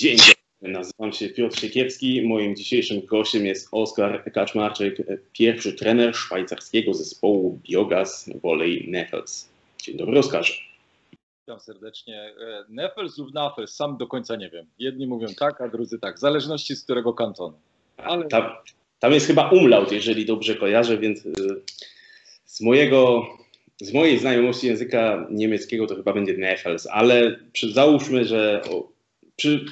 Dzień dobry, nazywam się Piotr Siekiecki. Moim dzisiejszym gościem jest Oskar Kaczmarczyk, pierwszy trener szwajcarskiego zespołu Biogas Volley Näfels. Dzień dobry, Oskarze. Witam serdecznie. Näfels lub Näfels, sam do końca nie wiem. Jedni mówią tak, a drudzy tak. W zależności z którego kantonu. Ale... Tam jest chyba umlaut, jeżeli dobrze kojarzę, więc z mojej znajomości języka niemieckiego to chyba będzie Näfels, ale załóżmy, że...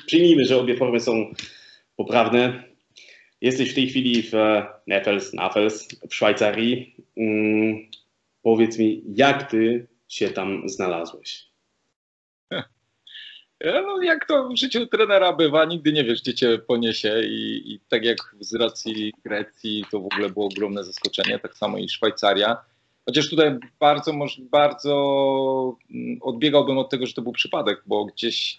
Przyjmijmy, że obie formy są poprawne. Jesteś w tej chwili w Näfels, w Szwajcarii. Powiedz mi, jak ty się tam znalazłeś? No, jak to w życiu trenera bywa, nigdy nie wiesz, gdzie cię poniesie. I tak jak z racji Grecji to w ogóle było ogromne zaskoczenie, tak samo i Szwajcaria. Chociaż tutaj bardzo odbiegałbym od tego, że to był przypadek, bo gdzieś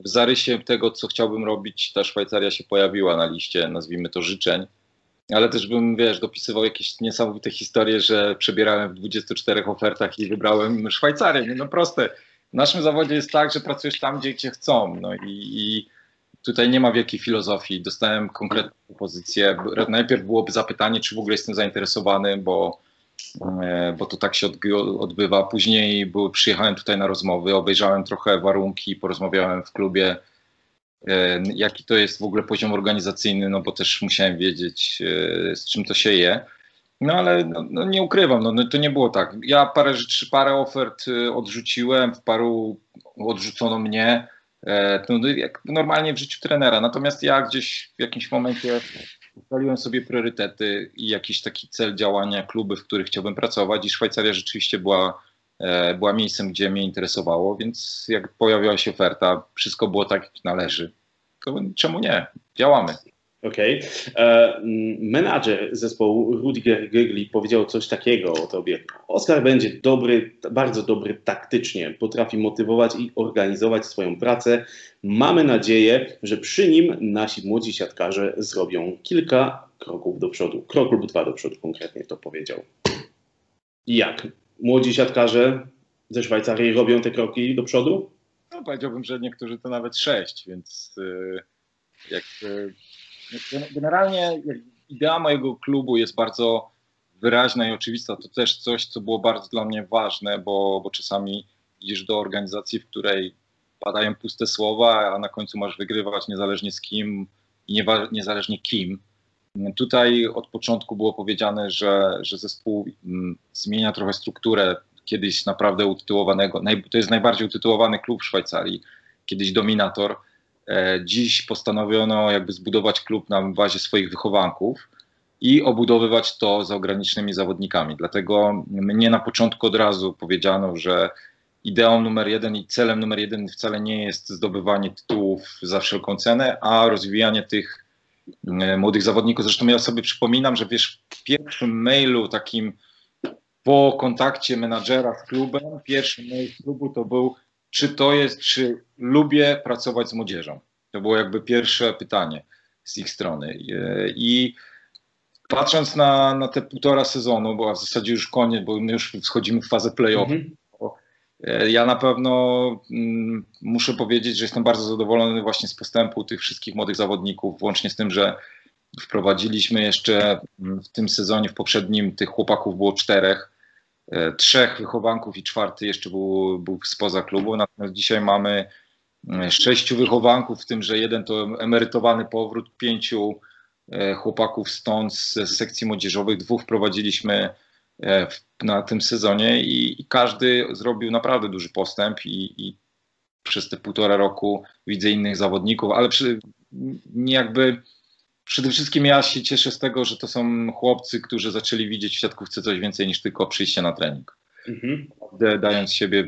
w zarysie tego, co chciałbym robić, ta Szwajcaria się pojawiła na liście, nazwijmy to, życzeń. Ale też bym, wiesz, dopisywał jakieś niesamowite historie, że przebierałem w 24 ofertach i wybrałem Szwajcarię. No proste. W naszym zawodzie jest tak, że pracujesz tam, gdzie cię chcą. No i tutaj nie ma wielkiej filozofii. Dostałem konkretną propozycję. Najpierw byłoby zapytanie, czy w ogóle jestem zainteresowany, bo to tak się odbywa. Później przyjechałem tutaj na rozmowy, obejrzałem trochę warunki, porozmawiałem w klubie, jaki to jest w ogóle poziom organizacyjny, no bo też musiałem wiedzieć, z czym to się je. No ale no, nie ukrywam, no, to nie było tak. Ja parę ofert odrzuciłem, w paru odrzucono mnie, no, jak normalnie w życiu trenera. Natomiast ja gdzieś w jakimś momencie ustaliłem sobie priorytety i jakiś taki cel działania, kluby, w których chciałbym pracować, i Szwajcaria rzeczywiście była miejscem, gdzie mnie interesowało, więc jak pojawiła się oferta, wszystko było tak, jak należy. To czemu nie? Działamy. Okej. Menadżer zespołu Rudiger Gygli powiedział coś takiego o tobie. Oskar będzie dobry, bardzo dobry taktycznie, potrafi motywować i organizować swoją pracę. Mamy nadzieję, że przy nim nasi młodzi siatkarze zrobią kilka kroków do przodu. Krok lub dwa do przodu konkretnie to powiedział. Jak? Młodzi siatkarze ze Szwajcarii robią te kroki do przodu? No, powiedziałbym, że niektórzy to nawet 6, więc generalnie idea mojego klubu jest bardzo wyraźna i oczywista. To też coś, co było bardzo dla mnie ważne, bo czasami idziesz do organizacji, w której padają puste słowa, a na końcu masz wygrywać niezależnie z kim i niezależnie kim. Tutaj od początku było powiedziane, że zespół zmienia trochę strukturę kiedyś naprawdę utytułowanego. To jest najbardziej utytułowany klub w Szwajcarii, kiedyś dominator. Dziś postanowiono jakby zbudować klub na bazie swoich wychowanków i obudowywać to zagranicznymi zawodnikami. Dlatego mnie na początku od razu powiedziano, że ideą numer jeden i celem numer jeden wcale nie jest zdobywanie tytułów za wszelką cenę, a rozwijanie tych młodych zawodników. Zresztą ja sobie przypominam, że wiesz, w pierwszym mailu takim po kontakcie menadżera z klubem, pierwszy mail z klubu to był: czy lubię pracować z młodzieżą? To było jakby pierwsze pytanie z ich strony. I patrząc na te półtora sezonu, bo w zasadzie już koniec, bo my już wchodzimy w fazę play-off, ja na pewno muszę powiedzieć, że jestem bardzo zadowolony właśnie z postępu tych wszystkich młodych zawodników, łącznie z tym, że wprowadziliśmy jeszcze w tym sezonie, w poprzednim, tych chłopaków było 4. 3 wychowanków i 4 jeszcze był spoza klubu. Natomiast dzisiaj mamy 6 wychowanków, w tym, że jeden to emerytowany powrót, 5 chłopaków stąd z sekcji młodzieżowych, 2 prowadziliśmy na tym sezonie i każdy zrobił naprawdę duży postęp i przez te półtora roku widzę innych zawodników, ale przede wszystkim ja się cieszę z tego, że to są chłopcy, którzy zaczęli widzieć w siatkówce coś więcej niż tylko przyjście na trening. Dając siebie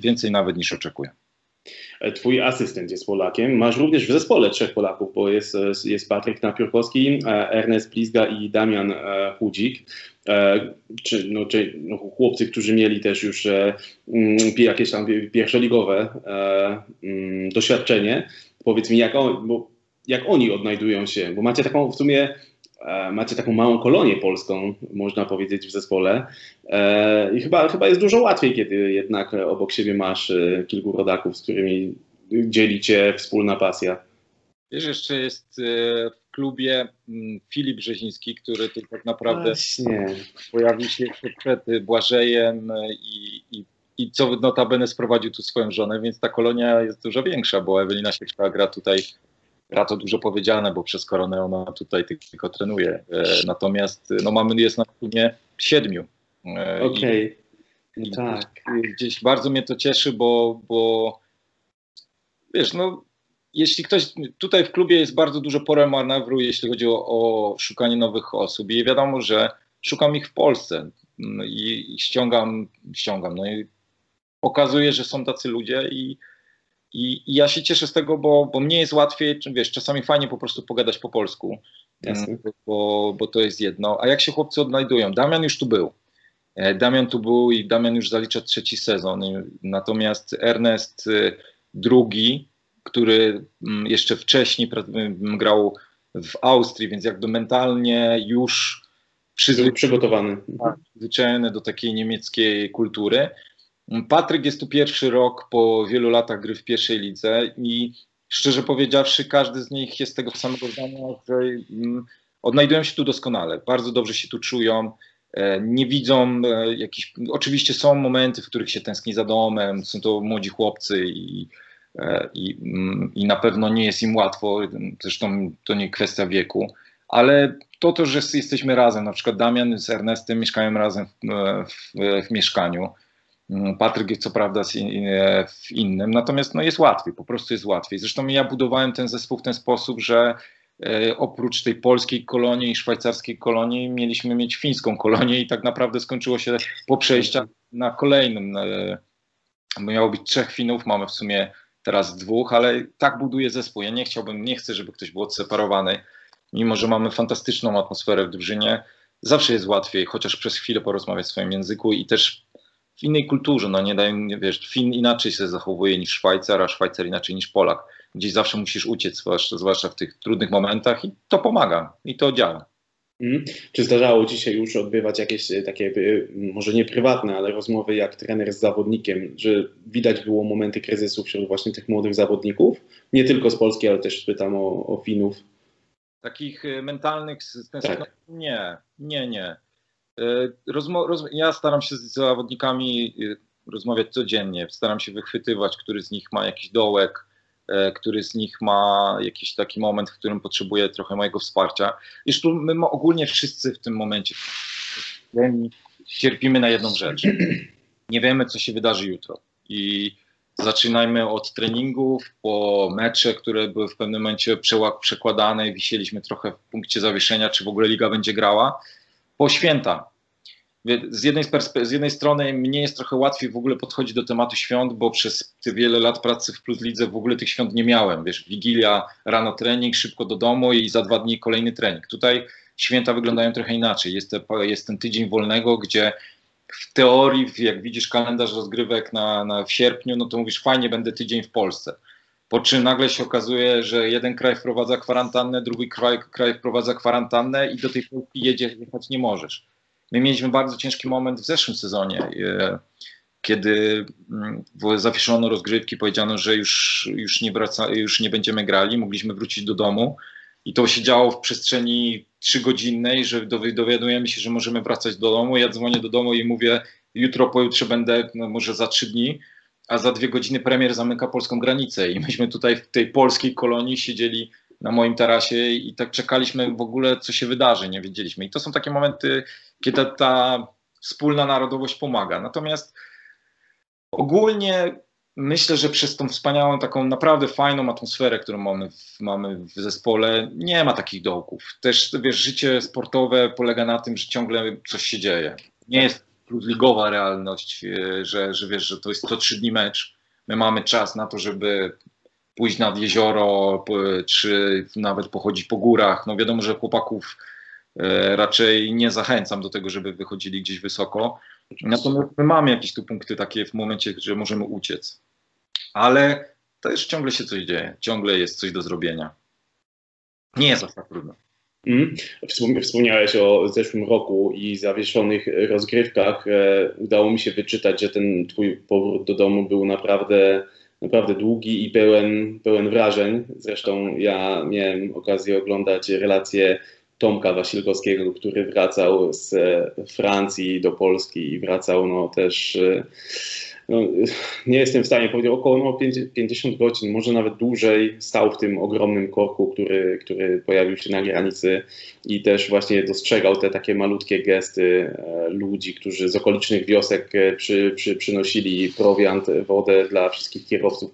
więcej nawet niż oczekuję. Twój asystent jest Polakiem. Masz również w zespole 3 Polaków, bo jest Patryk Napierkowski, Ernest Blisga i Damian Chudzik. Chłopcy, którzy mieli też już jakieś tam pierwszoligowe doświadczenie. Powiedz mi, jak oni odnajdują się, bo macie taką, w sumie macie taką małą kolonię polską, można powiedzieć, w zespole i chyba jest dużo łatwiej, kiedy jednak obok siebie masz kilku rodaków, z którymi dzieli cię wspólna pasja? Wiesz, jeszcze jest w klubie Filip Brzeziński, który tu tak naprawdę pojawił się jeszcze przed Błażejem i co notabene sprowadził tu swoją żonę, więc ta kolonia jest dużo większa, bo Ewelina Sieczka gra tutaj, gra to dużo powiedziane, bo przez koronę ona tutaj tylko trenuje. Natomiast no, jest na klubie 7. Okej, okay. Tak. Gdzieś bardzo mnie to cieszy, bo wiesz, no jeśli ktoś, tutaj w klubie jest bardzo dużo pole manewru, jeśli chodzi o szukanie nowych osób i wiadomo, że szukam ich w Polsce i ściągam, no i pokazuję, że są tacy ludzie i ja się cieszę z tego, bo mnie jest łatwiej, wiesz, czasami fajnie po prostu pogadać po polsku, bo to jest jedno, a jak się chłopcy odnajdują, Damian tu był i Damian już zalicza 3. sezon, natomiast Ernest drugi, który jeszcze wcześniej grał w Austrii, więc jakby mentalnie już przyzwyczajony do takiej niemieckiej kultury. Patryk jest tu pierwszy rok po wielu latach gry w pierwszej lidze i szczerze powiedziawszy, każdy z nich jest tego samego zdania, że odnajdują się tu doskonale, bardzo dobrze się tu czują, nie widzą jakichś... Oczywiście są momenty, w których się tęskni za domem, są to młodzi chłopcy i na pewno nie jest im łatwo, zresztą to nie kwestia wieku, ale to, że jesteśmy razem, na przykład Damian z Ernestem mieszkają razem w mieszkaniu, Patryk co prawda w innym, natomiast no, jest łatwiej, po prostu jest łatwiej. Zresztą ja budowałem ten zespół w ten sposób, że oprócz tej polskiej kolonii i szwajcarskiej kolonii mieliśmy mieć fińską kolonię i tak naprawdę skończyło się po przejściach na kolejnym. Miało być 3 Finów, mamy w sumie teraz 2, ale tak buduje zespół. Ja nie chcę, żeby ktoś był odseparowany. Mimo że mamy fantastyczną atmosferę w drużynie, zawsze jest łatwiej, chociaż przez chwilę porozmawiać w swoim języku i też w innej kulturze. No nie daj, wiesz, Fin inaczej się zachowuje niż Szwajcar, a Szwajcar inaczej niż Polak. Gdzieś zawsze musisz uciec, zwłaszcza w tych trudnych momentach i to pomaga i to działa. Hmm. Czy zdarzało Ci się już odbywać jakieś takie, może nie prywatne, ale rozmowy jak trener z zawodnikiem, że widać było momenty kryzysu wśród właśnie tych młodych zawodników? Nie tylko z Polski, ale też pytam o Finów. Takich mentalnych, tak. No, nie. Ja staram się z zawodnikami rozmawiać codziennie, staram się wychwytywać, który z nich ma jakiś dołek, który z nich ma jakiś taki moment, w którym potrzebuje trochę mojego wsparcia. Już tu my ogólnie wszyscy w tym momencie cierpimy na jedną rzecz. Nie wiemy, co się wydarzy jutro. I zaczynajmy od treningów, po mecze, które były w pewnym momencie przekładane, wisieliśmy trochę w punkcie zawieszenia, czy w ogóle liga będzie grała, po święta. Z jednej strony mnie jest trochę łatwiej w ogóle podchodzić do tematu świąt, bo przez te wiele lat pracy w Plus Lidze w ogóle tych świąt nie miałem. Wiesz, wigilia, rano trening, szybko do domu i za 2 dni kolejny trening. Tutaj święta wyglądają trochę inaczej. Jest ten tydzień wolnego, gdzie w teorii, jak widzisz kalendarz rozgrywek w sierpniu, no to mówisz fajnie, będę tydzień w Polsce. Po czym nagle się okazuje, że jeden kraj wprowadza kwarantannę, drugi kraj wprowadza kwarantannę i do tej Polski jechać nie możesz. My mieliśmy bardzo ciężki moment w zeszłym sezonie, kiedy zawieszono rozgrywki, powiedziano, że już nie będziemy grali, mogliśmy wrócić do domu i to się działo w przestrzeni 3-godzinnej, że dowiadujemy się, że możemy wracać do domu. Ja dzwonię do domu i mówię, jutro, pojutrze będę, no może za 3 dni, a za 2 godziny premier zamyka polską granicę i myśmy tutaj w tej polskiej kolonii siedzieli na moim tarasie i tak czekaliśmy w ogóle, co się wydarzy, nie wiedzieliśmy. I to są takie momenty, kiedy ta wspólna narodowość pomaga. Natomiast ogólnie myślę, że przez tą wspaniałą, taką naprawdę fajną atmosferę, którą mamy w zespole, nie ma takich dołków. Też, wiesz, życie sportowe polega na tym, że ciągle coś się dzieje. Nie jest ligowa realność, że wiesz, że to jest co 3 dni mecz. My mamy czas na to, żeby pójść nad jezioro, czy nawet pochodzić po górach. No wiadomo, że chłopaków raczej nie zachęcam do tego, żeby wychodzili gdzieś wysoko. Natomiast my mamy jakieś tu punkty takie w momencie, że możemy uciec. Ale też ciągle się coś dzieje, ciągle jest coś do zrobienia. Nie jest aż tak trudno. Wspomniałeś o zeszłym roku i zawieszonych rozgrywkach. Udało mi się wyczytać, że ten twój powrót do domu był naprawdę naprawdę długi i pełen wrażeń. Zresztą ja miałem okazję oglądać relację Tomka Wasilkowskiego, który wracał z Francji do Polski i wracał nie jestem w stanie powiedzieć, około 50 godzin, może nawet dłużej stał w tym ogromnym korku, który pojawił się na granicy i też właśnie dostrzegał te takie malutkie gesty ludzi, którzy z okolicznych wiosek przynosili prowiant, wodę dla wszystkich kierowców,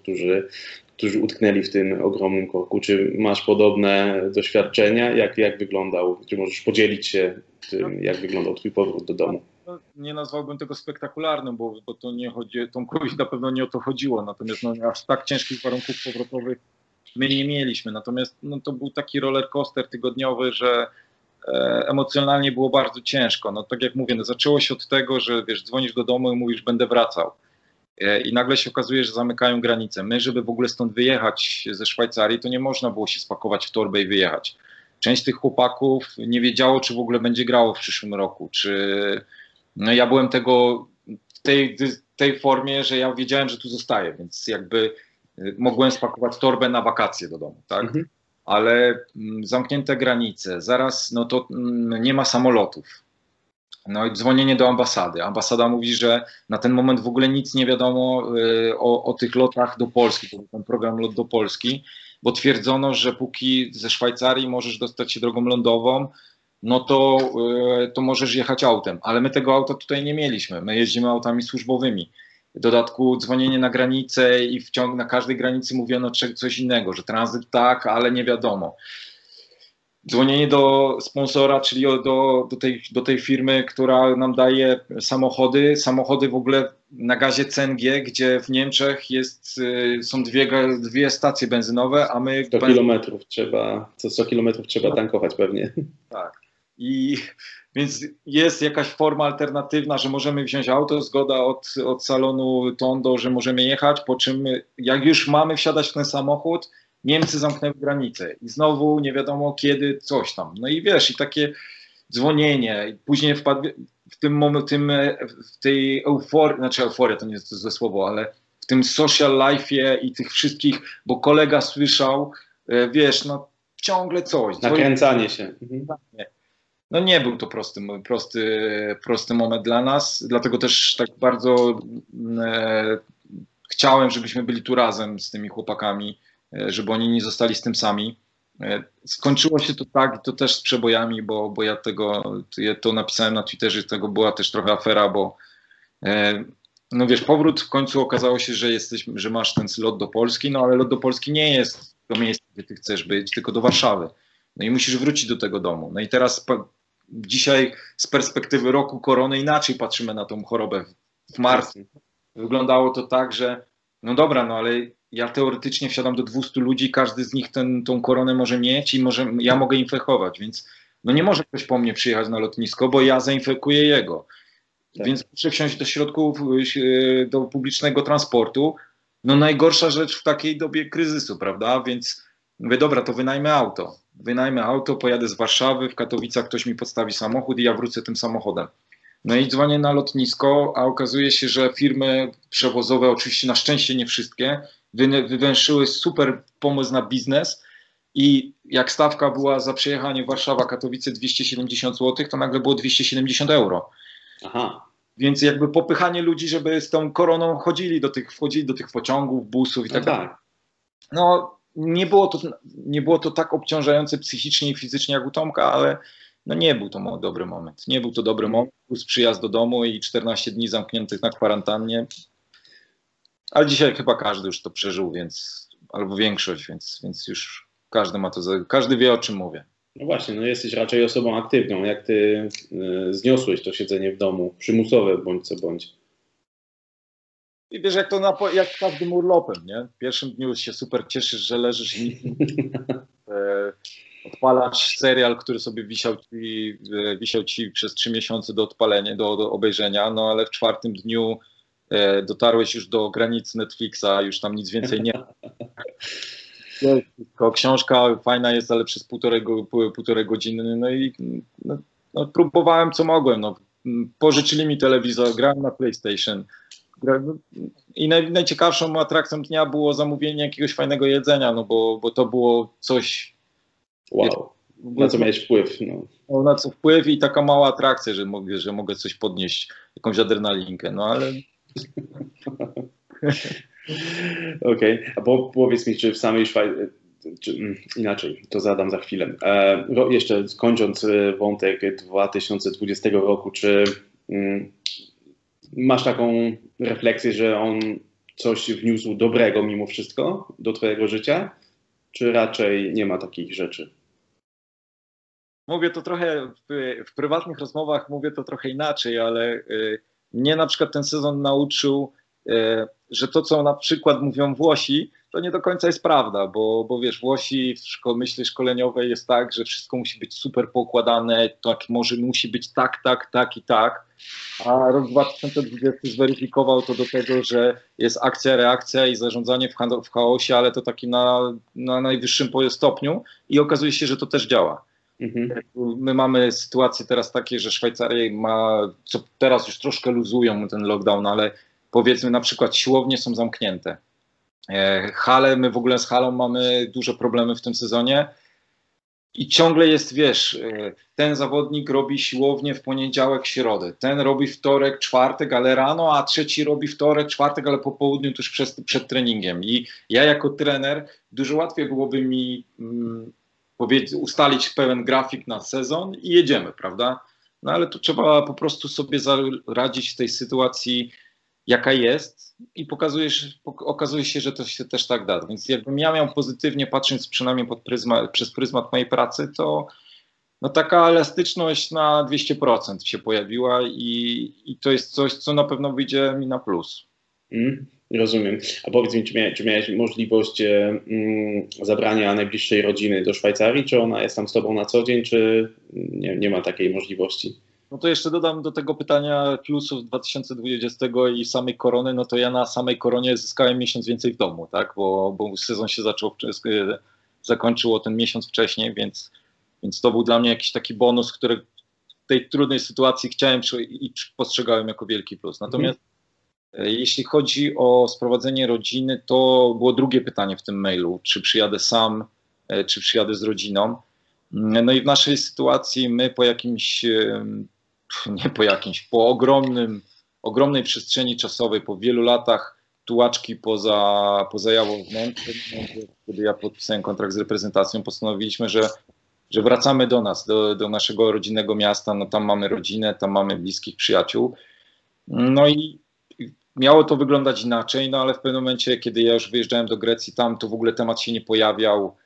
którzy utknęli w tym ogromnym korku. Czy masz podobne doświadczenia? Jak wyglądał? Czy możesz podzielić się tym, jak wyglądał twój powrót do domu? Nie nazwałbym tego spektakularnym, bo to nie chodzi, Tomkowi na pewno nie o to chodziło, natomiast aż tak ciężkich warunków powrotowych my nie mieliśmy, natomiast to był taki roller coaster tygodniowy, że emocjonalnie było bardzo ciężko. Tak jak mówię, zaczęło się od tego, że dzwonisz do domu i mówisz, będę wracał. I nagle się okazuje, że zamykają granicę. My, żeby w ogóle stąd wyjechać ze Szwajcarii, to nie można było się spakować w torbę i wyjechać. Część tych chłopaków nie wiedziało, czy w ogóle będzie grało w przyszłym roku, ja byłem w tej formie, że ja wiedziałem, że tu zostaję, więc mogłem spakować torbę na wakacje do domu, tak? Mhm. Ale zamknięte granice, zaraz to nie ma samolotów. I dzwonienie do ambasady. Ambasada mówi, że na ten moment w ogóle nic nie wiadomo o tych lotach do Polski, to był ten program Lot do Polski, bo twierdzono, że póki ze Szwajcarii możesz dostać się drogą lądową, to możesz jechać autem, ale my tego auta tutaj nie mieliśmy, my jeździmy autami służbowymi. W dodatku dzwonienie na granicę i na każdej granicy mówiono coś innego, że tranzyt tak, ale nie wiadomo. Dzwonienie do sponsora, czyli do tej firmy, która nam daje samochody. Samochody w ogóle na gazie CNG, gdzie w Niemczech są dwie stacje benzynowe, a my... 100 kilometrów trzeba tankować pewnie. Tak. Więc jest jakaś forma alternatywna, że możemy wziąć auto, zgoda od salonu Tondo, że możemy jechać, po czym jak już mamy wsiadać w ten samochód, Niemcy zamknęły granicę i znowu nie wiadomo kiedy coś tam. I takie dzwonienie. I później w tej euforii, euforia to nie jest złe słowo, ale w tym social life'ie i tych wszystkich, bo kolega słyszał, ciągle coś. Nakręcanie się. Nie był to prosty moment dla nas, dlatego też tak bardzo chciałem, żebyśmy byli tu razem z tymi chłopakami, żeby oni nie zostali z tym sami. Skończyło się to tak, to też z przebojami, bo ja to napisałem na Twitterze, tego była też trochę afera, bo powrót w końcu okazało się, że masz ten lot do Polski, ale lot do Polski nie jest to miejsce, gdzie ty chcesz być, tylko do Warszawy. I musisz wrócić do tego domu. I teraz dzisiaj z perspektywy roku korony inaczej patrzymy na tą chorobę. W marcu wyglądało to tak, że ale ja teoretycznie wsiadam do 200 ludzi, każdy z nich tą koronę może mieć i ja mogę infekować, więc nie może ktoś po mnie przyjechać na lotnisko, bo ja zainfekuję jego. Tak. Więc muszę wsiąść do środków, do publicznego transportu. Najgorsza rzecz w takiej dobie kryzysu, prawda? Więc mówię, dobra, to wynajmę auto, pojadę z Warszawy, w Katowicach ktoś mi podstawi samochód i ja wrócę tym samochodem. I dzwonię na lotnisko, a okazuje się, że firmy przewozowe, oczywiście na szczęście nie wszystkie, wywęszyły super pomoc na biznes i jak stawka była za przejechanie Warszawa-Katowice 270 zł, to nagle było 270 euro. Aha. Więc popychanie ludzi, żeby z tą koroną wchodzili do tych pociągów, busów i tak dalej. Nie było to tak obciążające psychicznie i fizycznie jak u Tomka, ale nie był to dobry moment. Nie był to dobry moment, plus przyjazd do domu i 14 dni zamkniętych na kwarantannie. Ale dzisiaj chyba każdy już to przeżył, albo większość, więc już każdy ma to, każdy wie, o czym mówię. Jesteś raczej osobą aktywną. Jak ty zniosłeś to siedzenie w domu, przymusowe bądź co bądź? I jak każdym urlopem, nie? W pierwszym dniu się super cieszysz, że leżysz i odpalasz serial, który sobie wisiał ci przez 3 miesiące do odpalenia, do obejrzenia, ale w 4. dniu dotarłeś już do granic Netflixa, już tam nic więcej nie ma. Książka fajna jest, ale przez półtorej godziny, próbowałem co mogłem. Pożyczyli mi telewizor, grałem na PlayStation, I najciekawszą atrakcją dnia było zamówienie jakiegoś fajnego jedzenia, no bo to było coś... Wow, na co miałeś wpływ. No. Na co wpływ i taka mała atrakcja, że mogę coś podnieść, jakąś adrenalinkę, no ale... Okej, okay. A powiedz mi, czy w samej Szwajcarii... Inaczej, to zadam za chwilę. Jeszcze kończąc wątek 2020 roku, czy... Masz taką refleksję, że on coś wniósł dobrego mimo wszystko do twojego życia? Czy raczej nie ma takich rzeczy? Mówię to trochę w prywatnych rozmowach, mówię to trochę inaczej, ale mnie na przykład ten sezon nauczył, że to, co na przykład mówią Włosi, to nie do końca jest prawda, bo wiesz, Włosi w myśli szkoleniowej jest tak, że wszystko musi być super poukładane, tak może musi być tak i tak, a rok 2020 zweryfikował to do tego, że jest akcja, reakcja i zarządzanie w chaosie, ale to taki na najwyższym stopniu i okazuje się, że to też działa. Mhm. My mamy sytuację teraz takie, że Szwajcaria ma, co teraz już troszkę luzują ten lockdown, ale powiedzmy na przykład siłownie są zamknięte. Hale, my w ogóle z halą mamy duże problemy w tym sezonie i ciągle jest, wiesz, ten zawodnik robi siłownię w poniedziałek, środę, ten robi wtorek, czwartek, ale rano, a trzeci robi wtorek, czwartek, ale po południu tuż przed treningiem. I ja jako trener dużo łatwiej byłoby mi ustalić pełen grafik na sezon i jedziemy, prawda? No ale tu trzeba po prostu sobie zaradzić w tej sytuacji, jaka jest, i okazuje się, że to się też tak da. Więc jakbym ja miał pozytywnie, patrząc przynajmniej przez pryzmat mojej pracy, to no taka elastyczność na 200% się pojawiła i to jest coś, co na pewno wyjdzie mi na plus. Rozumiem. A powiedz mi, czy miałeś możliwość zabrania najbliższej rodziny do Szwajcarii? Czy ona jest tam z tobą na co dzień, czy nie ma takiej możliwości? No to jeszcze dodam do tego pytania plusów 2020 i samej korony, no to ja na samej koronie zyskałem miesiąc więcej w domu, tak? Bo sezon się zakończył o ten miesiąc wcześniej, więc to był dla mnie jakiś taki bonus, który w tej trudnej sytuacji chciałem i postrzegałem jako wielki plus. Natomiast jeśli chodzi o sprowadzenie rodziny, to było drugie pytanie w tym mailu, czy przyjadę sam, czy przyjadę z rodziną. No i w naszej sytuacji my po ogromnej przestrzeni czasowej, po wielu latach tułaczki poza jawą wnętrzem, kiedy ja podpisałem kontrakt z reprezentacją, postanowiliśmy, że wracamy do nas, do naszego rodzinnego miasta, no tam mamy rodzinę, tam mamy bliskich przyjaciół. No i miało to wyglądać inaczej, no ale w pewnym momencie, kiedy ja już wyjeżdżałem do Grecji, tam to w ogóle temat się nie pojawiał,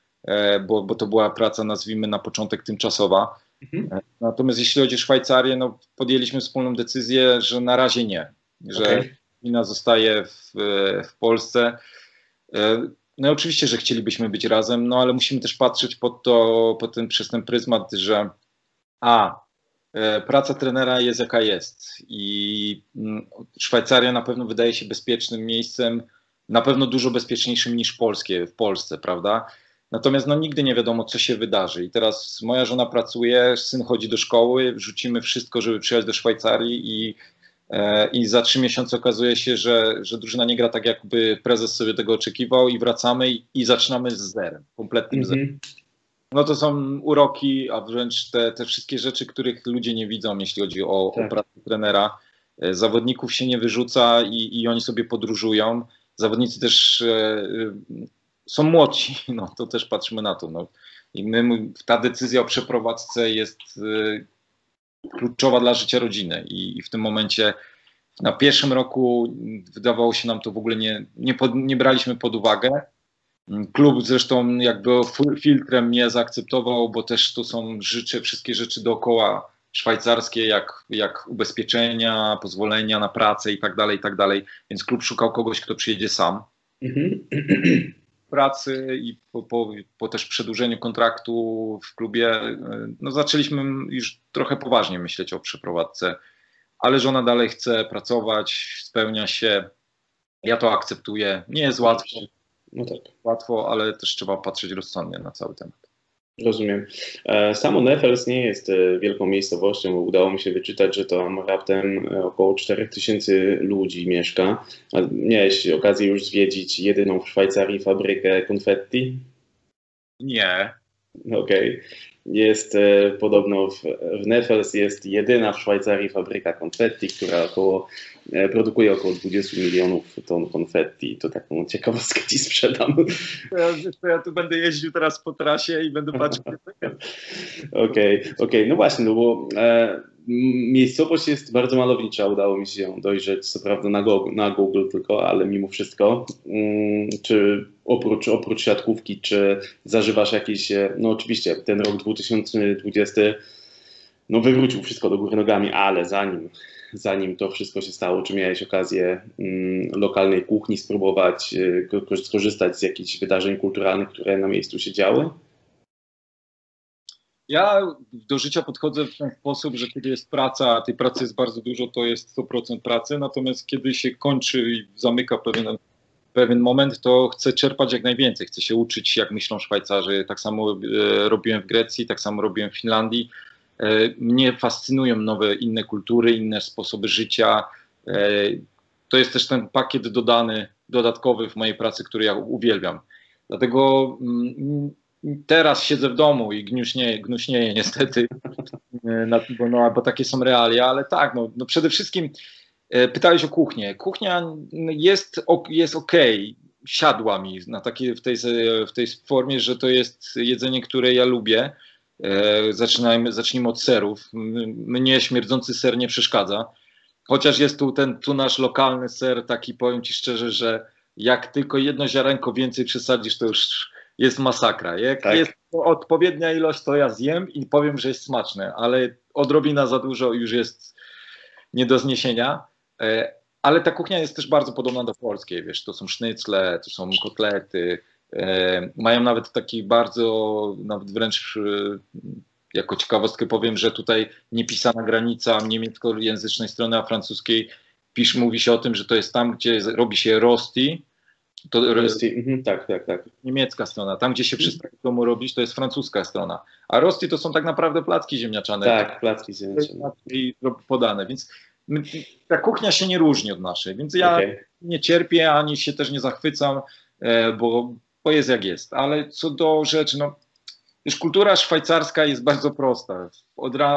bo to była praca, nazwijmy, na początek tymczasowa. Mhm. Natomiast jeśli chodzi o Szwajcarię, no podjęliśmy wspólną decyzję, że na razie nie, że rodzina zostaje w Polsce. No oczywiście, że chcielibyśmy być razem, no ale musimy też patrzeć przez ten pryzmat, że praca trenera jest jaka jest i Szwajcaria na pewno wydaje się bezpiecznym miejscem, na pewno dużo bezpieczniejszym niż w Polsce, prawda? Natomiast no, nigdy nie wiadomo, co się wydarzy. I teraz moja żona pracuje, syn chodzi do szkoły, rzucimy wszystko, żeby przyjechać do Szwajcarii i za 3 miesiące okazuje się, że drużyna nie gra tak, jakby prezes sobie tego oczekiwał i wracamy i zaczynamy z zerem, kompletnym zerem. No to są uroki, a wręcz te wszystkie rzeczy, których ludzie nie widzą, jeśli chodzi o pracę trenera. Zawodników się nie wyrzuca i oni sobie podróżują. Zawodnicy też... są młodsi, no to też patrzmy na to. No. I ta decyzja o przeprowadzce jest kluczowa dla życia rodziny i w tym momencie na pierwszym roku wydawało się nam to w ogóle nie braliśmy pod uwagę. Klub zresztą jakby filtrem mnie zaakceptował, bo też to są wszystkie rzeczy dookoła szwajcarskie, jak ubezpieczenia, pozwolenia na pracę i tak dalej, więc klub szukał kogoś, kto przyjedzie sam. Pracy i po też przedłużeniu kontraktu w klubie, no zaczęliśmy już trochę poważnie myśleć o przeprowadzce, ale żona dalej chce pracować, spełnia się, ja to akceptuję, nie jest łatwo, ale też trzeba patrzeć rozsądnie na cały temat. Rozumiem. Samo Näfels nie jest wielką miejscowością. Udało mi się wyczytać, że tam raptem około 4000 ludzi mieszka. A miałeś okazję już zwiedzić jedyną w Szwajcarii fabrykę konfetti? Nie. Okej. Jest podobno w Näfels jest jedyna w Szwajcarii fabryka konfetti, która produkuje około 20 milionów ton konfetti. To taką ciekawostkę ci sprzedam. To ja tu będę jeździł teraz po trasie i będę patrzył. Okej. No właśnie, no bo miejscowość jest bardzo malownicza. Udało mi się ją dojrzeć, co prawda na Google tylko, ale mimo wszystko. Czy oprócz siatkówki, czy zażywasz jakieś, no oczywiście ten rok 2020 no wywrócił wszystko do góry nogami, ale zanim to wszystko się stało, czy miałeś okazję lokalnej kuchni spróbować, skorzystać z jakichś wydarzeń kulturalnych, które na miejscu się działy? Ja do życia podchodzę w ten sposób, że kiedy jest praca, a tej pracy jest bardzo dużo, to jest 100% pracy, natomiast kiedy się kończy i zamyka pewien moment, to chcę czerpać jak najwięcej, chcę się uczyć, jak myślą Szwajcarzy. Tak samo robiłem w Grecji, tak samo robiłem w Finlandii. Mnie fascynują nowe, inne kultury, inne sposoby życia. To jest też ten pakiet dodatkowy w mojej pracy, który ja uwielbiam. Dlatego teraz siedzę w domu i gnuśnieję niestety, bo takie są realia, ale tak, no przede wszystkim pytałeś o kuchnię. Kuchnia jest okej. Siadła mi w tej formie, że to jest jedzenie, które ja lubię. Zacznijmy od serów. Mnie śmierdzący ser nie przeszkadza. Chociaż jest tu nasz lokalny ser, taki powiem ci szczerze, że jak tylko jedno ziarenko więcej przesadzisz, to już jest masakra. Jak jest odpowiednia ilość, to ja zjem i powiem, że jest smaczne, ale odrobina za dużo już jest nie do zniesienia. Ale ta kuchnia jest też bardzo podobna do polskiej, wiesz, to są sznycle, to są kotlety. Mają nawet taki bardzo, nawet wręcz jako ciekawostkę powiem, że tutaj niepisana granica niemieckojęzycznej strony, a francuskiej mówi się o tym, że to jest tam, gdzie robi się rosti. Tak. Niemiecka strona. Tam, gdzie się wszystko w domu robić, to jest francuska strona. A rosti to są tak naprawdę placki ziemniaczane. Tak, placki ziemniaczane. I podane, więc ta kuchnia się nie różni od naszej, więc ja nie cierpię, ani się też nie zachwycam, bo jest jak jest. Ale co do rzeczy, no już kultura szwajcarska jest bardzo prosta.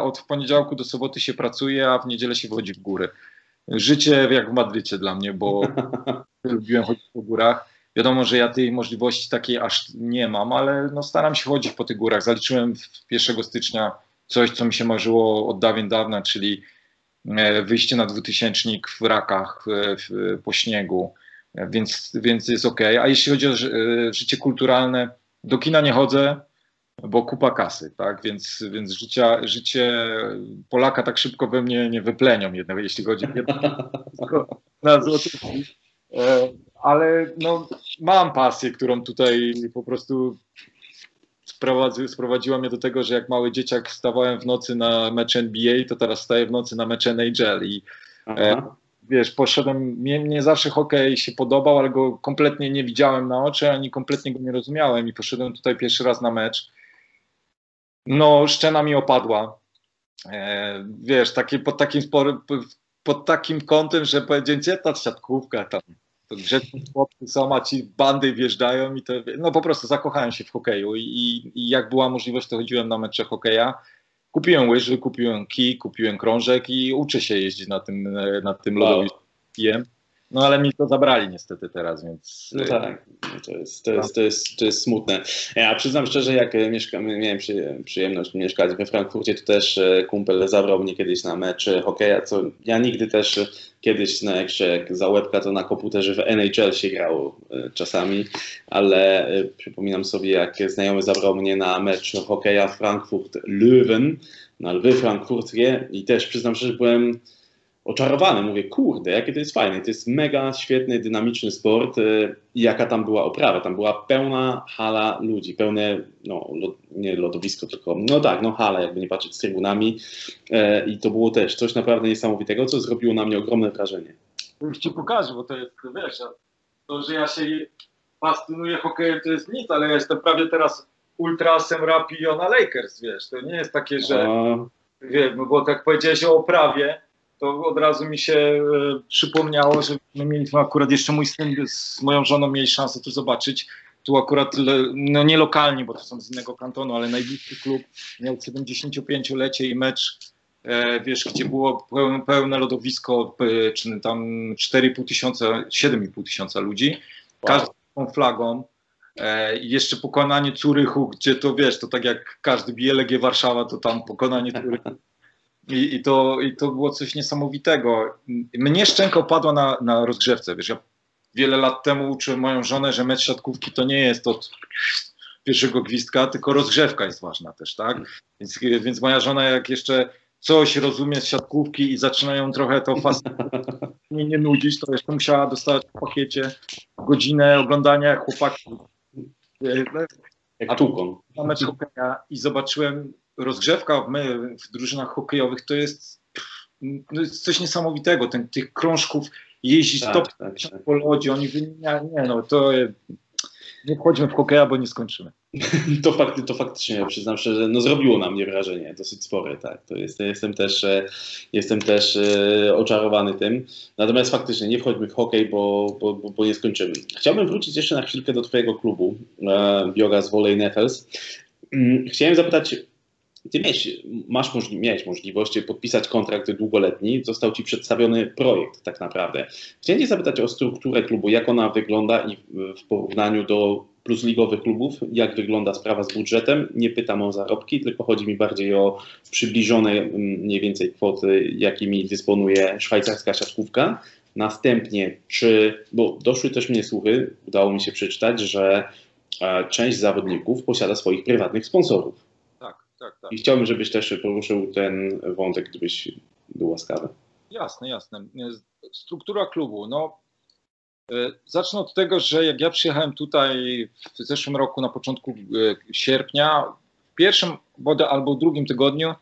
Od poniedziałku do soboty się pracuje, a w niedzielę się wchodzi w góry. Życie jak w Madrycie dla mnie, bo lubiłem chodzić po górach. Wiadomo, że ja tej możliwości takiej aż nie mam, ale no staram się chodzić po tych górach. Zaliczyłem 1 stycznia coś, co mi się marzyło od dawien dawna, czyli wyjście na 2000 w Rakach po śniegu. Więc jest okej. A jeśli chodzi o życie kulturalne, do kina nie chodzę, bo kupa kasy, tak? Więc życie Polaka tak szybko we mnie nie wyplenią jednak, jeśli chodzi o na złotówki. Ale no, mam pasję, którą tutaj po prostu sprowadziła mnie do tego, że jak mały dzieciak wstawałem w nocy na mecz NBA, to teraz staję w nocy na mecz NHL i wiesz, mnie zawsze hokej się podobał, ale go kompletnie nie widziałem na oczy, ani kompletnie go nie rozumiałem i poszedłem tutaj pierwszy raz na mecz. No, szczena mi opadła. Wiesz, pod takim kątem, że powiedziałem, gdzie ta siatkówka tam? To grzeczni chłopcy są, a ci bandy wjeżdżają i to, no po prostu zakochałem się w hokeju i jak była możliwość, to chodziłem na mecze hokeja. Kupiłem łyży, kupiłem kij, kupiłem krążek i uczę się jeździć na tym lodowisku. No ale mi to zabrali niestety teraz, więc... No tak, to jest smutne. Ja przyznam szczerze, jak miałem przyjemność mieszkać we Frankfurcie, to też kumpel zabrał mnie kiedyś na mecz hokeja, co ja nigdy też kiedyś, no jak za łebka, to na komputerze w NHL się grało czasami, ale przypominam sobie, jak znajomy zabrał mnie na mecz hokeja Frankfurt-Löwen, na Lwy Frankfurtkie i też przyznam szczerze, byłem oczarowany. Mówię, kurde, jakie to jest fajne. To jest mega świetny, dynamiczny sport. I jaka tam była oprawa. Tam była pełna hala ludzi. Pełne, no nie lodowisko, tylko hala, jakby nie patrzeć, z trybunami. I to było też coś naprawdę niesamowitego, co zrobiło na mnie ogromne wrażenie. Już ci pokażę, bo to jest, wiesz, to, że ja się fascynuję hokejem, to jest nic, ale ja jestem prawie teraz ultrasem Rapiona Lakers, wiesz, to nie jest takie, że wiem, bo tak powiedziałeś o oprawie, to od razu mi się przypomniało, że my mieliśmy akurat, jeszcze mój syn z moją żoną mieli szansę to zobaczyć, tu akurat, no nie lokalnie, bo to są z innego kantonu, ale najbliższy klub miał 75-lecie i mecz, wiesz, gdzie było pełne lodowisko, czy tam 4,5 tysiąca, 7,5 tysiąca ludzi, każdy z tą flagą. I jeszcze pokonanie Curychu, gdzie to wiesz, to tak jak każdy bije Legię Warszawa, to tam pokonanie Curychu. I to było coś niesamowitego. Mnie szczęka opadła na rozgrzewce, wiesz, ja wiele lat temu uczyłem moją żonę, że mecz siatkówki to nie jest od pierwszego gwizdka, tylko rozgrzewka jest ważna też, tak? Więc moja żona, jak jeszcze coś rozumie z siatkówki i zaczynają trochę to mnie nie nudzić, to jeszcze musiała dostać w pakiecie godzinę oglądania chłopaków. Jak tukon. Na mecz hokeja i zobaczyłem, rozgrzewka w drużynach hokejowych to jest, no jest coś niesamowitego, tych krążków, jeździć tak, po lodzie, oni wymieniają, nie no, to nie wchodźmy w hokeja, bo nie skończymy. To faktycznie, przyznam się, że no zrobiło na mnie wrażenie dosyć spore, tak. To jestem też oczarowany tym. Natomiast faktycznie nie wchodźmy w hokej, bo nie skończymy. Chciałbym wrócić jeszcze na chwilkę do twojego klubu, Biogas Volley Näfels. Chciałem zapytać, ty miałeś możliwość podpisać kontrakt długoletni, został ci przedstawiony projekt tak naprawdę. Chciałem cię zapytać o strukturę klubu, jak ona wygląda i w porównaniu do plusligowych klubów, jak wygląda sprawa z budżetem. Nie pytam o zarobki, tylko chodzi mi bardziej o przybliżone mniej więcej kwoty, jakimi dysponuje szwajcarska siatkówka. Następnie, bo doszły też mnie słuchy, udało mi się przeczytać, że część zawodników posiada swoich prywatnych sponsorów. Tak. I chciałbym, żebyś też poruszył ten wątek, gdybyś był łaskawy. Jasne. Struktura klubu. No, zacznę od tego, że jak ja przyjechałem tutaj w zeszłym roku na początku sierpnia, w pierwszym albo drugim tygodniu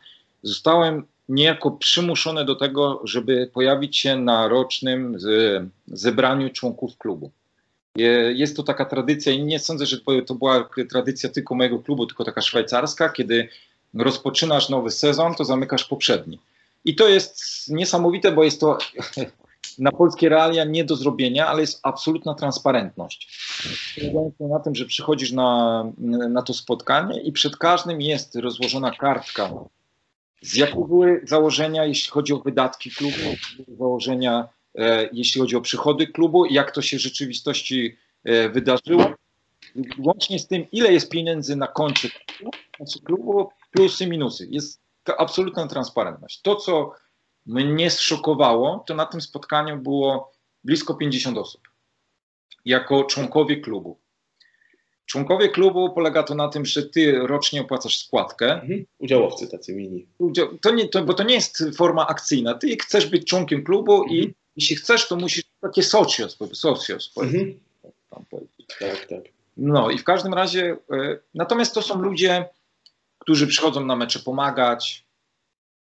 zostałem niejako przymuszony do tego, żeby pojawić się na rocznym zebraniu członków klubu. Jest to taka tradycja i nie sądzę, że to była tradycja tylko mojego klubu, tylko taka szwajcarska, kiedy rozpoczynasz nowy sezon, to zamykasz poprzedni. I to jest niesamowite, bo jest to na polskie realia nie do zrobienia, ale jest absolutna transparentność. Polegająca na tym, że przychodzisz na to spotkanie i przed każdym jest rozłożona kartka, z jakie były założenia, jeśli chodzi o wydatki klubu, założenia, jeśli chodzi o przychody klubu, jak to się w rzeczywistości wydarzyło. Łącznie z tym, ile jest pieniędzy na koncie klubu, plusy, minusy. Jest to absolutna transparentność. To, co mnie zszokowało, to na tym spotkaniu było blisko 50 osób jako członkowie klubu. Członkowie klubu, polega to na tym, że ty rocznie opłacasz składkę. Udziałowcy tacy mini. Bo to nie jest forma akcyjna. Ty chcesz być członkiem klubu i jeśli chcesz, to musisz takie socios powiedzieć. Tak. No i w każdym razie, natomiast to są ludzie, którzy przychodzą na mecze pomagać,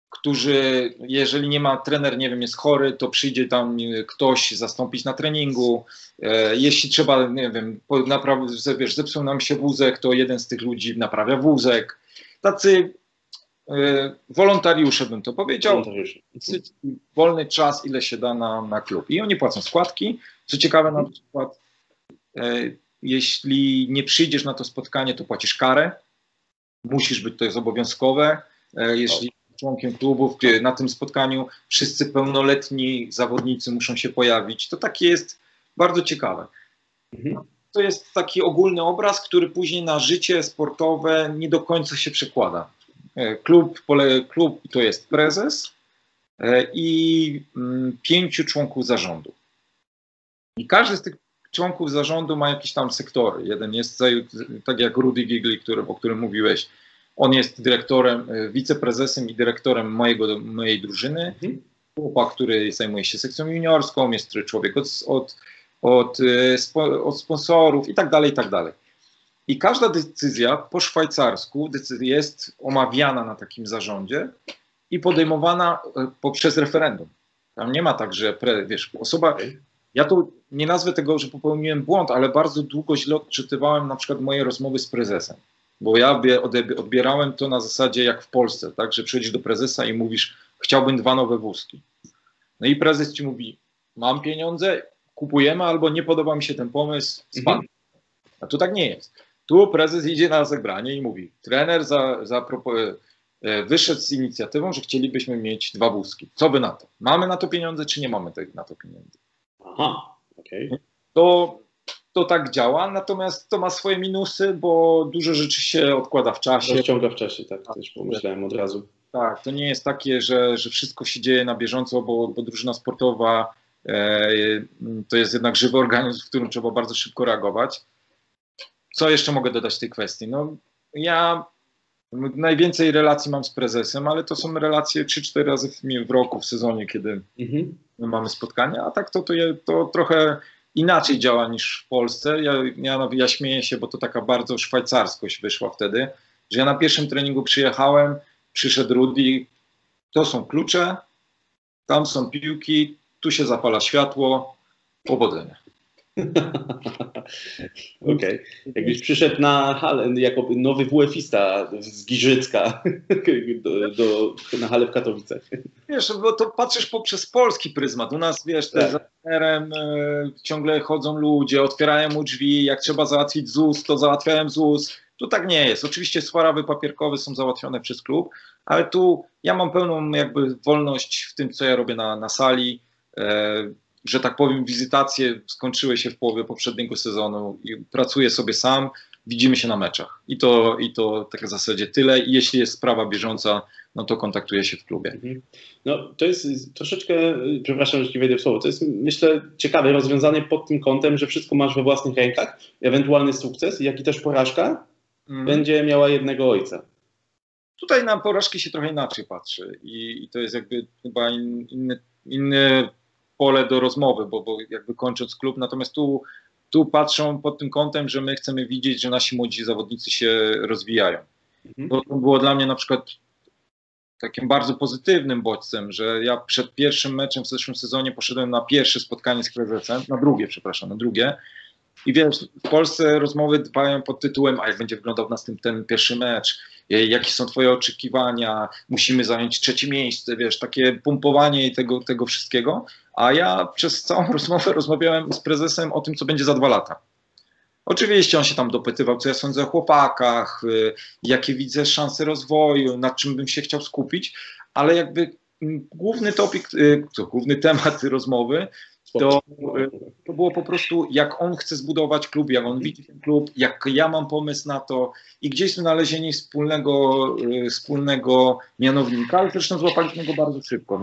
którzy, jeżeli nie ma, trener, nie wiem, jest chory, to przyjdzie tam ktoś zastąpić na treningu. Jeśli trzeba, nie wiem, wiesz, zepsuł nam się wózek, to jeden z tych ludzi naprawia wózek. Tacy wolontariusze, bym to powiedział. Wolny czas, ile się da na klub. I oni płacą składki. Co ciekawe, na przykład, jeśli nie przyjdziesz na to spotkanie, to płacisz karę. Musisz być, to jest obowiązkowe. Jeśli członkiem klubów, gdzie na tym spotkaniu wszyscy pełnoletni zawodnicy muszą się pojawić. To takie jest bardzo ciekawe. To jest taki ogólny obraz, który później na życie sportowe nie do końca się przekłada. Klub to jest prezes i 5 członków zarządu. I każdy z tych członków zarządu ma jakieś tam sektory. Jeden jest, tak jak Rudy Gygli, o którym mówiłeś, on jest dyrektorem, wiceprezesem i dyrektorem mojej drużyny. Chłopak, który zajmuje się sekcją juniorską, jest człowiek od sponsorów i tak dalej. I każda decyzja po szwajcarsku jest omawiana na takim zarządzie i podejmowana poprzez referendum. Tam nie ma tak, że wiesz, osoba... Ja to nie nazwę tego, że popełniłem błąd, ale bardzo długo źle odczytywałem na przykład moje rozmowy z prezesem. Bo ja odbierałem to na zasadzie jak w Polsce, tak, że przychodzisz do prezesa i mówisz, chciałbym 2 nowe wózki. No i prezes ci mówi, mam pieniądze, kupujemy, albo nie podoba mi się ten pomysł, spadł. A tu tak nie jest. Tu prezes idzie na zebranie i mówi, trener wyszedł z inicjatywą, że chcielibyśmy mieć 2 wózki. Co by na to? Mamy na to pieniądze, czy nie mamy na to pieniędzy? Aha, okej. Okay. To tak działa, natomiast to ma swoje minusy, bo dużo rzeczy się odkłada w czasie. Rozciąga w czasie, tak, też pomyślałem od razu. Tak, to nie jest takie, że wszystko się dzieje na bieżąco, bo drużyna sportowa to jest jednak żywy organizm, w którym trzeba bardzo szybko reagować. Co jeszcze mogę dodać w tej kwestii? No, ja najwięcej relacji mam z prezesem, ale to są relacje 3-4 razy w roku, w sezonie, kiedy mamy spotkania, a tak to trochę inaczej działa niż w Polsce. Ja śmieję się, bo to taka bardzo szwajcarskość wyszła wtedy, że ja na pierwszym treningu przyjechałem, przyszedł Rudy, to są klucze, tam są piłki, tu się zapala światło, powodzenia. Okej. Okay. Jakbyś przyszedł na halę jako nowy WF-ista z Giżycka na halę w Katowicach. Wiesz, bo to patrzysz poprzez polski pryzmat. U nas, wiesz, tak. Za trenerem ciągle chodzą ludzie, otwierają mu drzwi, jak trzeba załatwić ZUS, to załatwiałem ZUS. Tu tak nie jest. Oczywiście sprawy papierkowe są załatwione przez klub, ale tu ja mam pełną jakby wolność w tym, co ja robię na sali. Że tak powiem, wizytacje skończyły się w połowie poprzedniego sezonu i pracuję sobie sam, widzimy się na meczach. I to tak w zasadzie tyle. I jeśli jest sprawa bieżąca, no to kontaktuję się w klubie. No to jest troszeczkę, przepraszam, że ci wejdę w słowo, to jest myślę ciekawe rozwiązanie pod tym kątem, że wszystko masz we własnych rękach, ewentualny sukces, jak i też porażka będzie miała jednego ojca. Tutaj na porażki się trochę inaczej patrzy i to jest jakby chyba inny pole do rozmowy, bo jakby kończąc klub, natomiast tu patrzą pod tym kątem, że my chcemy widzieć, że nasi młodzi zawodnicy się rozwijają. To było dla mnie na przykład takim bardzo pozytywnym bodźcem, że ja przed pierwszym meczem w zeszłym sezonie poszedłem na pierwsze spotkanie z prezesem, na drugie. I wiesz, w Polsce rozmowy trwają pod tytułem, a jak będzie wyglądał ten pierwszy mecz, jakie są twoje oczekiwania, musimy zająć 3. miejsce, wiesz, takie pompowanie i tego wszystkiego. A ja przez całą rozmowę rozmawiałem z prezesem o tym, co będzie za 2 lata. Oczywiście on się tam dopytywał, co ja sądzę o chłopakach, jakie widzę szanse rozwoju, nad czym bym się chciał skupić, ale jakby główny temat rozmowy to było po prostu, jak on chce zbudować klub, jak on widzi ten klub, jak ja mam pomysł na to i gdzieś znalezienie wspólnego mianownika, ale zresztą złapaliśmy go bardzo szybko,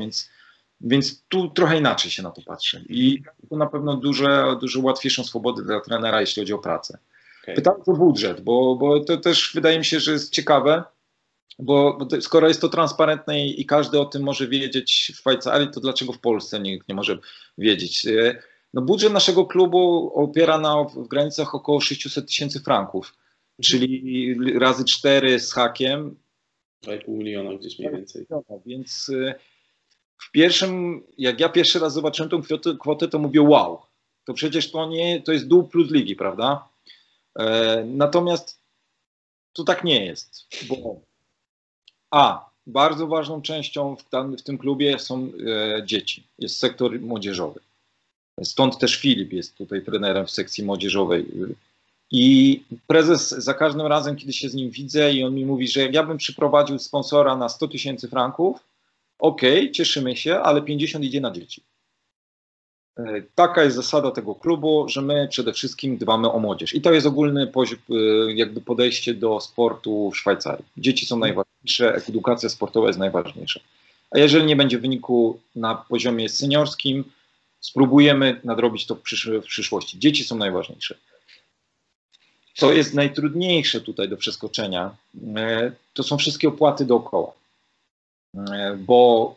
więc tu trochę inaczej się na to patrzy i to na pewno dużo łatwiejszą swobodę dla trenera, jeśli chodzi o pracę. Okay. Pytałem o budżet, bo to też wydaje mi się, że jest ciekawe, bo skoro jest to transparentne i każdy o tym może wiedzieć w Szwajcarii, to dlaczego w Polsce nikt nie może wiedzieć? No budżet naszego klubu opiera w granicach około 600 000 franków, czyli razy 4 z hakiem. 2,5 miliona gdzieś mniej więcej. Więc jak ja pierwszy raz zobaczyłem tą kwotę, to mówię wow, to przecież to jest dół plus ligi, prawda? Natomiast to tak nie jest, bo bardzo ważną częścią w tym klubie są dzieci. Jest sektor młodzieżowy. Stąd też Filip jest tutaj trenerem w sekcji młodzieżowej. I prezes za każdym razem, kiedy się z nim widzę i on mi mówi, że jak ja bym przyprowadził sponsora na 100 000 franków, okej, cieszymy się, ale 50 idzie na dzieci. Taka jest zasada tego klubu, że my przede wszystkim dbamy o młodzież. I to jest ogólne jakby podejście do sportu w Szwajcarii. Dzieci są najważniejsze, edukacja sportowa jest najważniejsza. A jeżeli nie będzie wyniku na poziomie seniorskim, spróbujemy nadrobić to w przyszłości. Dzieci są najważniejsze. Co jest najtrudniejsze tutaj do przeskoczenia, to są wszystkie opłaty dookoła. Bo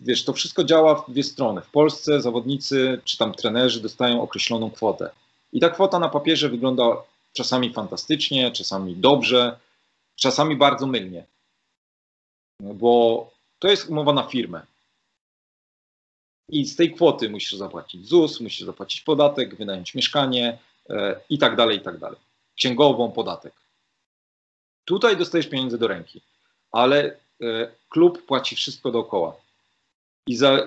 wiesz, to wszystko działa w 2 strony. W Polsce zawodnicy czy tam trenerzy dostają określoną kwotę. I ta kwota na papierze wygląda czasami fantastycznie, czasami dobrze, czasami bardzo mylnie. Bo to jest umowa na firmę. I z tej kwoty musisz zapłacić ZUS, musisz zapłacić podatek, wynająć mieszkanie i tak dalej, księgową, podatek. Tutaj dostajesz pieniądze do ręki, ale klub płaci wszystko dookoła.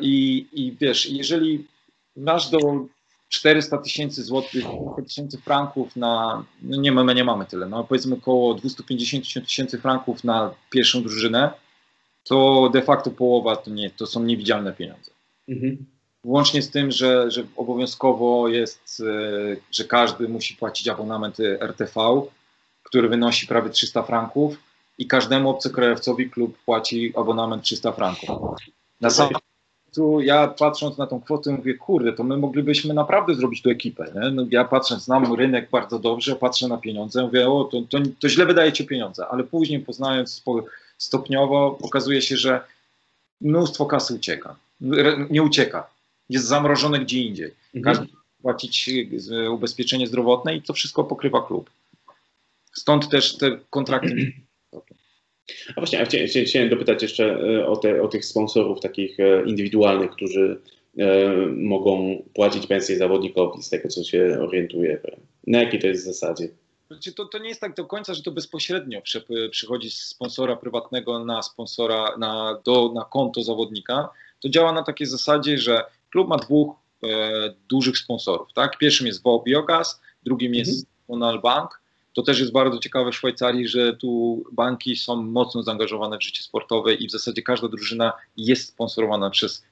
I wiesz, jeżeli masz do 400 tysięcy złotych, 400 tysięcy franków na, no nie, my nie mamy tyle, no powiedzmy około 250 tysięcy franków na pierwszą drużynę, to de facto połowa to są niewidzialne pieniądze. Mhm. Łącznie z tym, że obowiązkowo jest, że każdy musi płacić abonament RTV, który wynosi prawie 300 franków i każdemu obcokrajowcowi klub płaci abonament 300 franków. Na samym końcu ja patrząc na tą kwotę mówię, kurde, to my moglibyśmy naprawdę zrobić tu ekipę. Nie? No, ja patrząc, znam rynek bardzo dobrze, patrzę na pieniądze, mówię, o to źle wydajecie pieniądze, ale później poznając stopniowo okazuje się, że mnóstwo kasy ucieka. Nie ucieka, jest zamrożone gdzie indziej. Każdy musi płacić ubezpieczenie zdrowotne i to wszystko pokrywa klub. Stąd też te kontrakty. A właśnie, ja chciałem dopytać jeszcze o tych sponsorów takich indywidualnych, którzy mogą płacić pensję zawodnikowi, z tego co się orientuje. Na jakiej to jest zasadzie? To nie jest tak do końca, że to bezpośrednio przychodzi z sponsora prywatnego na sponsora, na konto zawodnika. To działa na takiej zasadzie, że klub ma dwóch dużych sponsorów. Tak? Pierwszym jest Woł Biogaz, drugim jest Monal Bank. To też jest bardzo ciekawe w Szwajcarii, że tu banki są mocno zaangażowane w życie sportowe i w zasadzie każda drużyna jest sponsorowana przez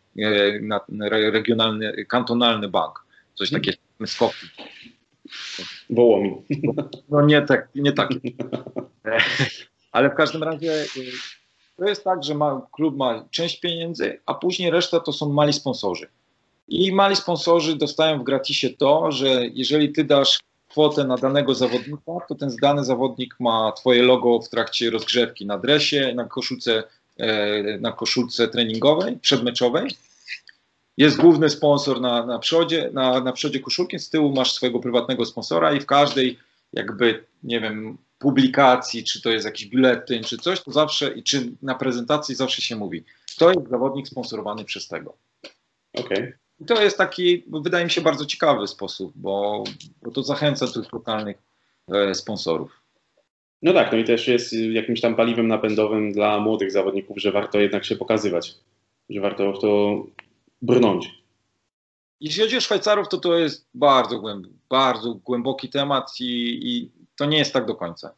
regionalny, kantonalny bank. Coś takiego skoki. Wołomin. No nie tak. Ale w każdym razie to jest tak, że klub ma część pieniędzy, a później reszta to są mali sponsorzy. I mali sponsorzy dostają w gratisie to, że jeżeli ty dasz kwotę na danego zawodnika, to ten dany zawodnik ma twoje logo w trakcie rozgrzewki na dresie, na koszulce treningowej, przedmeczowej. Jest główny sponsor na przodzie koszulki, z tyłu masz swojego prywatnego sponsora i w każdej jakby, nie wiem, publikacji, czy to jest jakiś biuletyn, czy coś, to zawsze, i czy na prezentacji zawsze się mówi, to jest zawodnik sponsorowany przez tego. Okay. I to jest taki, wydaje mi się, bardzo ciekawy sposób, bo to zachęca tych lokalnych sponsorów. No tak, no i też jest jakimś tam paliwem napędowym dla młodych zawodników, że warto jednak się pokazywać, że warto w to brnąć. Jeśli chodzi o Szwajcarów, to jest bardzo głęboki temat i to nie jest tak do końca.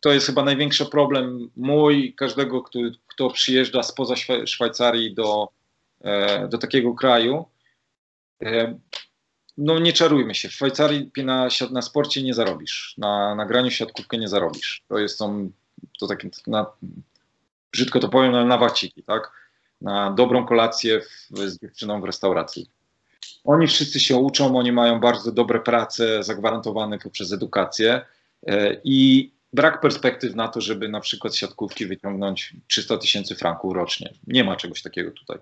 To jest chyba największy problem mój, każdego, kto przyjeżdża spoza Szwajcarii do takiego kraju. No nie czarujmy się, w Szwajcarii na sporcie nie zarobisz, na graniu siatkówkę nie zarobisz. To takie, brzydko to powiem, na waciki, tak? Na dobrą kolację z dziewczyną w restauracji. Oni wszyscy się uczą, oni mają bardzo dobre prace zagwarantowane poprzez edukację i brak perspektyw na to, żeby na przykład z siatkówki wyciągnąć 300 tysięcy franków rocznie. Nie ma czegoś takiego tutaj.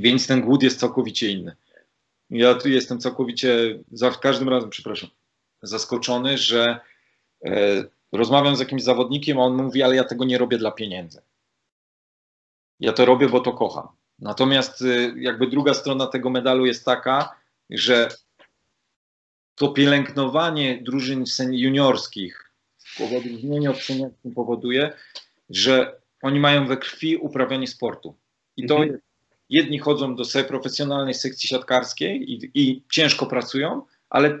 Więc ten głód jest całkowicie inny. Ja tu jestem całkowicie, za każdym razem, przepraszam, zaskoczony, że rozmawiam z jakimś zawodnikiem, a on mówi, ale ja tego nie robię dla pieniędzy. Ja to robię, bo to kocham. Natomiast jakby druga strona tego medalu jest taka, że to pielęgnowanie drużyn juniorskich w odróżnieniu od seniorskich powoduje, że oni mają we krwi uprawianie sportu. I to jest, jedni chodzą do profesjonalnej sekcji siatkarskiej i ciężko pracują, ale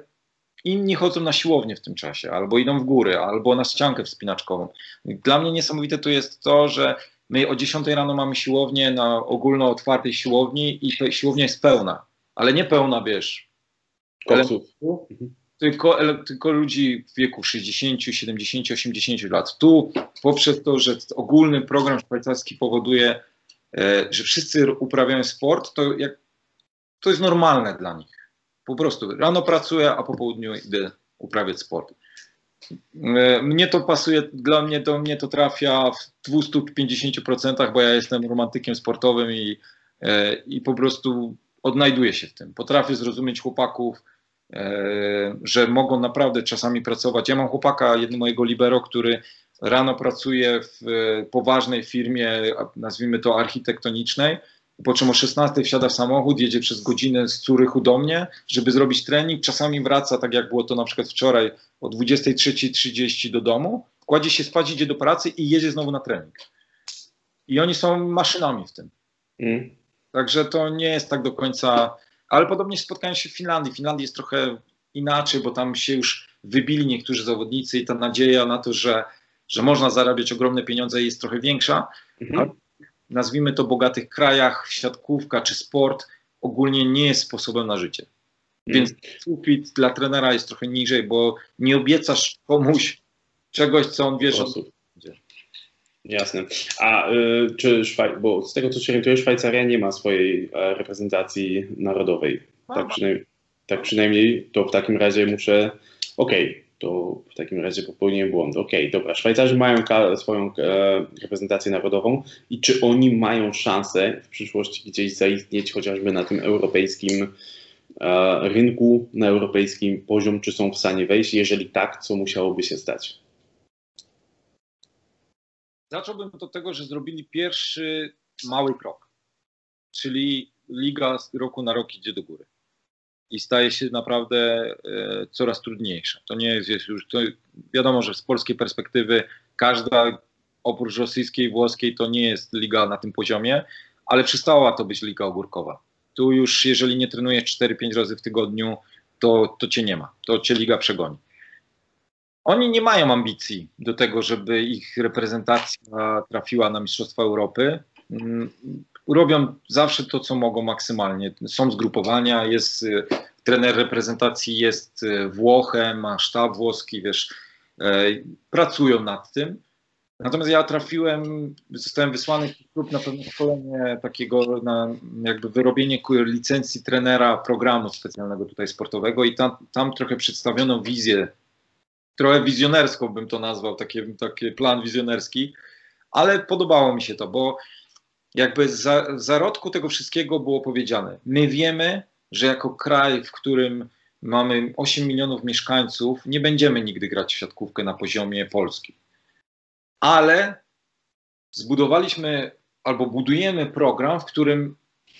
inni chodzą na siłownię w tym czasie, albo idą w góry, albo na ściankę wspinaczkową. Dla mnie niesamowite to jest to, że my o 10 rano mamy siłownię na ogólno otwartej siłowni i siłownia jest pełna, ale nie pełna, wiesz, tylko ludzi w wieku 60, 70, 80 lat. Tu poprzez to, że ogólny program szwajcarski powoduje, że wszyscy uprawiają sport, to jest normalne dla nich. Po prostu rano pracuję, a po południu idę uprawiać sport. Mnie to pasuje, do mnie to trafia w 250%, bo ja jestem romantykiem sportowym i po prostu odnajduję się w tym. Potrafię zrozumieć chłopaków, że mogą naprawdę czasami pracować. Ja mam chłopaka, jednego mojego libero, który rano pracuje w poważnej firmie, nazwijmy to architektonicznej, po czym o 16 wsiada w samochód, jedzie przez godzinę z Curychu do mnie, żeby zrobić trening, czasami wraca, tak jak było to na przykład wczoraj, o 23:30 do domu, kładzie się spać, idzie do pracy i jedzie znowu na trening. I oni są maszynami w tym. Także to nie jest tak do końca, ale podobnie spotkałem się w Finlandii. Finlandii jest trochę inaczej, bo tam się już wybili niektórzy zawodnicy i ta nadzieja na to, że można zarabiać ogromne pieniądze jest trochę większa. Mhm. Nazwijmy to w bogatych krajach, siatkówka czy sport ogólnie nie jest sposobem na życie. Więc sufit dla trenera jest trochę niżej, bo nie obiecasz komuś czegoś, co on wie, że... Jasne. A bo z tego co się orientuję, Szwajcaria nie ma swojej reprezentacji narodowej. Tak przynajmniej to w takim razie muszę... To w takim razie popełniłem błąd. Dobra, Szwajcarzy mają swoją reprezentację narodową i czy oni mają szansę w przyszłości gdzieś zaistnieć chociażby na tym europejskim rynku, na europejskim poziom, czy są w stanie wejść? Jeżeli tak, co musiałoby się stać? Zacząłbym od tego, że zrobili pierwszy mały krok, czyli liga z roku na rok idzie do góry. I staje się naprawdę coraz trudniejsza. To nie jest już, to wiadomo, że z polskiej perspektywy każda oprócz rosyjskiej, włoskiej to nie jest liga na tym poziomie, ale przestała to być liga ogórkowa. Tu już jeżeli nie trenujesz 4-5 razy w tygodniu, to cię nie ma, to cię liga przegoni. Oni nie mają ambicji do tego, żeby ich reprezentacja trafiła na Mistrzostwa Europy. Robią zawsze to, co mogą maksymalnie. Są zgrupowania, jest trener reprezentacji, jest Włochem, ma sztab włoski, wiesz, pracują nad tym. Natomiast ja trafiłem, zostałem wysłany klub na pewne szkolenie takiego, na jakby wyrobienie licencji trenera programu specjalnego tutaj sportowego i tam trochę przedstawiono wizję, trochę wizjonerską bym to nazwał, taki plan wizjonerski, ale podobało mi się to, bo jakby w zarodku tego wszystkiego było powiedziane. My wiemy, że jako kraj, w którym mamy 8 milionów mieszkańców, nie będziemy nigdy grać w siatkówkę na poziomie Polski. Ale zbudowaliśmy albo budujemy program, w którym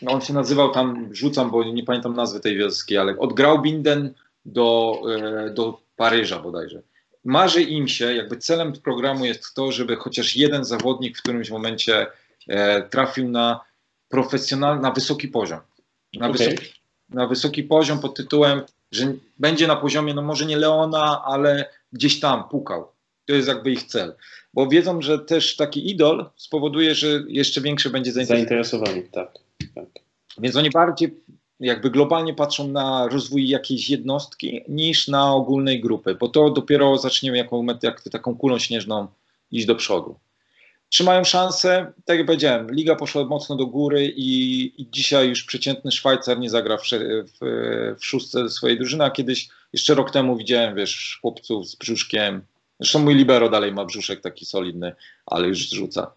on się nazywał tam, rzucam, bo nie pamiętam nazwy tej wioski, ale od Graubinden do Paryża bodajże. Marzy im się, jakby celem programu jest to, żeby chociaż jeden zawodnik w którymś momencie trafił na profesjonalny, na wysoki poziom. Na wysoki poziom pod tytułem, że będzie na poziomie, no może nie Leona, ale gdzieś tam pukał. To jest jakby ich cel. Bo wiedzą, że też taki idol spowoduje, że jeszcze większe będzie zainteresowanie. Tak. Więc oni bardziej jakby globalnie patrzą na rozwój jakiejś jednostki niż na ogólnej grupy, bo to dopiero zaczniemy jakby taką kulą śnieżną iść do przodu. Czy mają szansę? Tak jak powiedziałem, liga poszła mocno do góry i dzisiaj już przeciętny Szwajcar nie zagra w szóstce swojej drużyny, a kiedyś, jeszcze rok temu widziałem, wiesz, chłopców z brzuszkiem. Zresztą mój libero dalej ma brzuszek taki solidny, ale już zrzuca.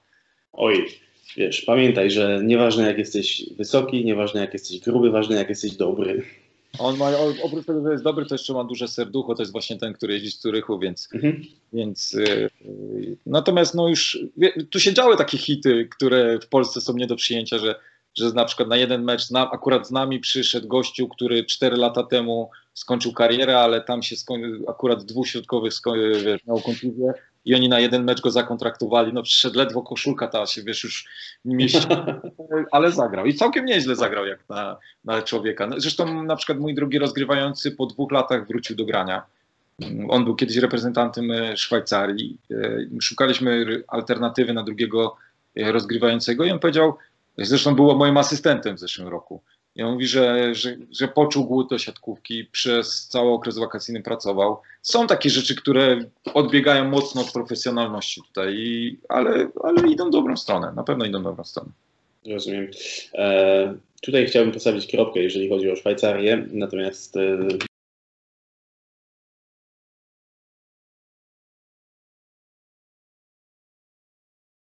Wiesz, pamiętaj, że nieważne jak jesteś wysoki, nieważne jak jesteś gruby, ważne jak jesteś dobry. On ma, oprócz tego, że jest dobry, to jeszcze ma duże serducho, to jest właśnie ten, który jeździ z Curychu, więc... natomiast no już tu się działy takie hity, które w Polsce są nie do przyjęcia, że na przykład na jeden mecz akurat z nami przyszedł gościu, który 4 lata temu skończył karierę, ale tam się akurat dwóch środkowych miał kontuzję i oni na jeden mecz go zakontraktowali, no przyszedł ledwo koszulka ta się, wiesz, już nie mieści, ale zagrał i całkiem nieźle zagrał jak na człowieka. No, zresztą na przykład mój drugi rozgrywający po 2 latach wrócił do grania. On był kiedyś reprezentantem Szwajcarii. Szukaliśmy alternatywy na drugiego rozgrywającego i on powiedział, zresztą był moim asystentem w zeszłym roku. I on mówi, że poczuł głód do siatkówki, przez cały okres wakacyjny pracował. Są takie rzeczy, które odbiegają mocno od profesjonalności tutaj, ale idą w dobrą stronę, na pewno idą w dobrą stronę. Rozumiem. Tutaj chciałbym postawić kropkę, jeżeli chodzi o Szwajcarię, natomiast